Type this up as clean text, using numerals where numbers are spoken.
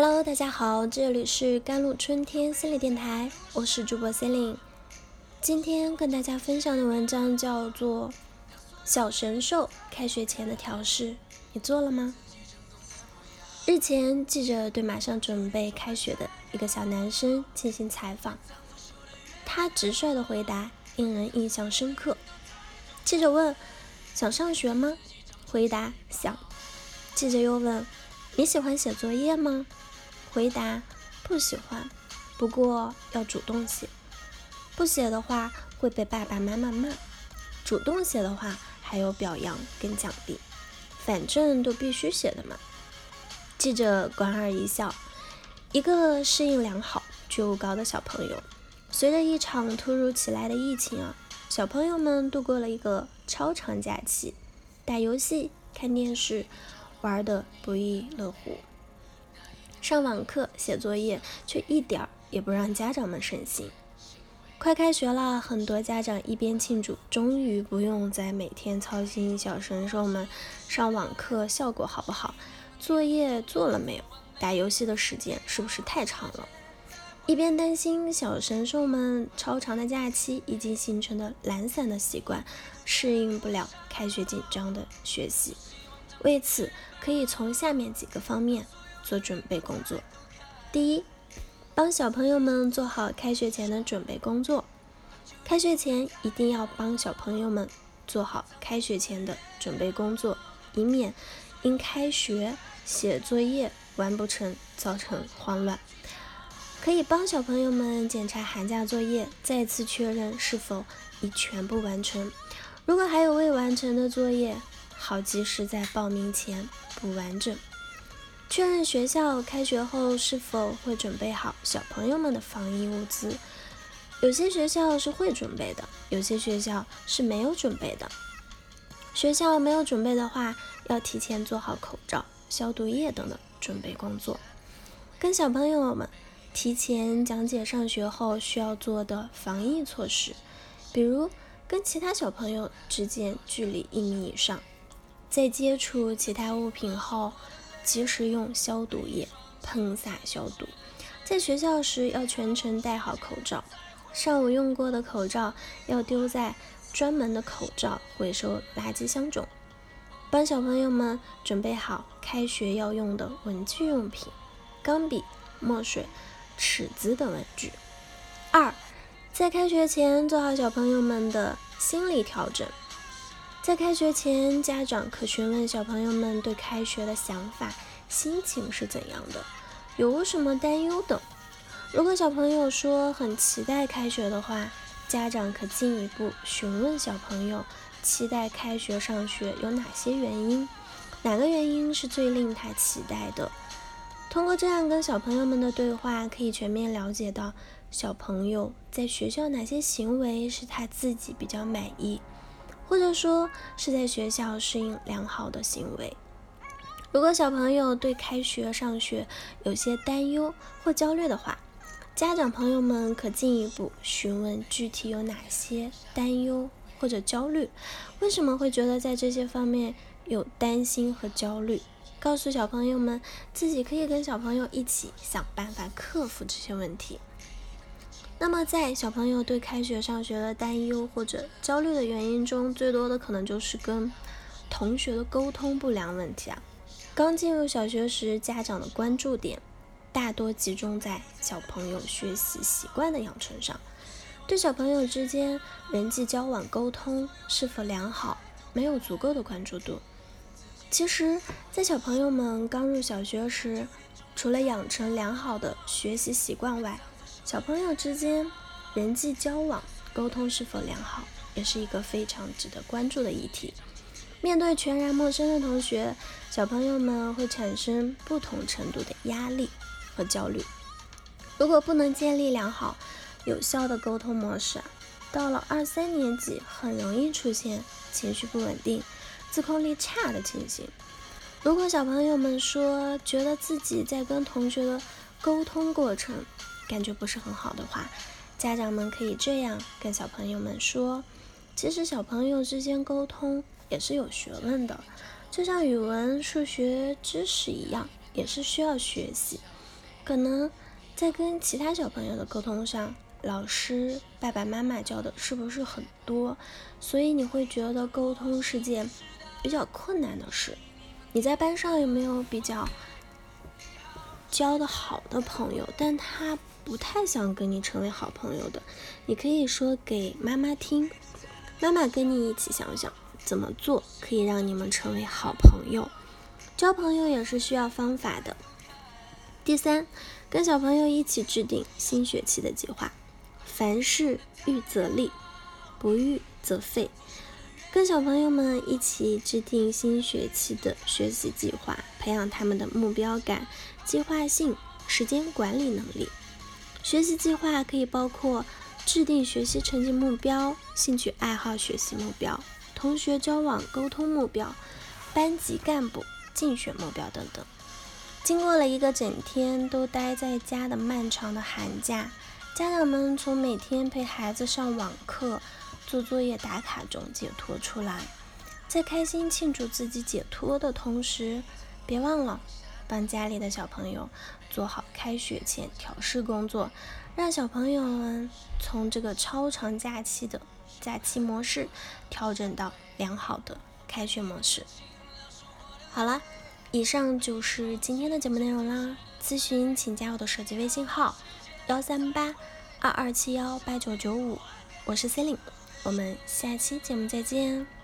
Hello， 大家好，这里是甘露春天心理电台，我是主播 C 琳。今天跟大家分享的文章叫做《小神兽开学前的调试》，你做了吗？日前，记者对马上准备开学的一个小男生进行采访，他直率的回答令人印象深刻。记者问：“想上学吗？”回答：“想。”记者又问：“你喜欢写作业吗？”回答：“不喜欢，不过要主动写，不写的话会被爸爸妈妈骂，主动写的话还有表扬跟奖励，反正都必须写的嘛。”记者莞尔一笑，一个适应良好、觉悟高的小朋友。随着一场突如其来的疫情小朋友们度过了一个超长假期，打游戏、看电视，玩得不亦乐乎。上网课、写作业却一点也不让家长们省心。快开学了，很多家长一边庆祝终于不用再每天操心小神兽们上网课效果好不好，作业做了没有，打游戏的时间是不是太长了，一边担心小神兽们超长的假期已经形成的懒散的习惯适应不了开学紧张的学习。为此，可以从下面几个方面做准备工作。第一，帮小朋友们做好开学前的准备工作。开学前一定要帮小朋友们做好开学前的准备工作，以免因开学写作业完不成造成慌乱。可以帮小朋友们检查寒假作业，再次确认是否已全部完成。如果还有未完成的作业，好及时在报名前补完整，确认学校开学后是否会准备好小朋友们的防疫物资。有些学校是会准备的，有些学校是没有准备的。学校没有准备的话，要提前做好口罩、消毒液等的准备工作，跟小朋友们提前讲解上学后需要做的防疫措施，比如跟其他小朋友之间距离1米以上，在接触其他物品后，及时用消毒液喷洒消毒。在学校时要全程戴好口罩，上午用过的口罩要丢在专门的口罩回收垃圾箱中。帮小朋友们准备好开学要用的文具用品，钢笔、墨水、尺子等文具。2. 在开学前做好小朋友们的心理调整。在开学前，家长可询问小朋友们对开学的想法、心情是怎样的，有什么担忧等。如果小朋友说很期待开学的话，家长可进一步询问小朋友期待开学上学有哪些原因，哪个原因是最令他期待的。通过这样跟小朋友们的对话，可以全面了解到小朋友在学校哪些行为是他自己比较满意，或者说是在学校适应良好的行为。如果小朋友对开学上学有些担忧或焦虑的话，家长朋友们可进一步询问具体有哪些担忧或者焦虑，为什么会觉得在这些方面有担心和焦虑，告诉小朋友们自己可以跟小朋友一起想办法克服这些问题。那么在小朋友对开学上学的担忧或者焦虑的原因中，最多的可能就是跟同学的沟通不良问题。刚进入小学时，家长的关注点大多集中在小朋友学习习惯的养成上，对小朋友之间人际交往沟通是否良好没有足够的关注度。其实在小朋友们刚入小学时，除了养成良好的学习习惯外，小朋友之间人际交往沟通是否良好也是一个非常值得关注的议题。面对全然陌生的同学，小朋友们会产生不同程度的压力和焦虑。如果不能建立良好有效的沟通模式，到了2、3年级很容易出现情绪不稳定、自控力差的情形。如果小朋友们说觉得自己在跟同学的沟通过程感觉不是很好的话，家长们可以这样跟小朋友们说：其实小朋友之间沟通也是有学问的，就像语文、数学知识一样，也是需要学习。可能在跟其他小朋友的沟通上，老师、爸爸妈妈教的是不是很多，所以你会觉得沟通是件比较困难的事。你在班上有没有比较交的好的朋友，但他不太想跟你成为好朋友的，你可以说给妈妈听，妈妈跟你一起想想怎么做可以让你们成为好朋友。交朋友也是需要方法的。第3，跟小朋友一起制定新学期的计划。凡事预则立，不预则废。跟小朋友们一起制定新学期的学习计划，培养他们的目标感、计划性、时间管理能力。学习计划可以包括制定学习成绩目标、兴趣爱好学习目标、同学交往沟通目标、班级干部竞选目标等等。经过了一个整天都待在家的漫长的寒假，家长们从每天陪孩子上网课、做作业打卡中解脱出来，在开心庆祝自己解脱的同时，别忘了帮家里的小朋友做好开学前调试工作，让小朋友们从这个超长假期的假期模式调整到良好的开学模式。好了，以上就是今天的节目内容啦。咨询请加我的手机微信号13822718995，我是C 琳，我们下期节目再见。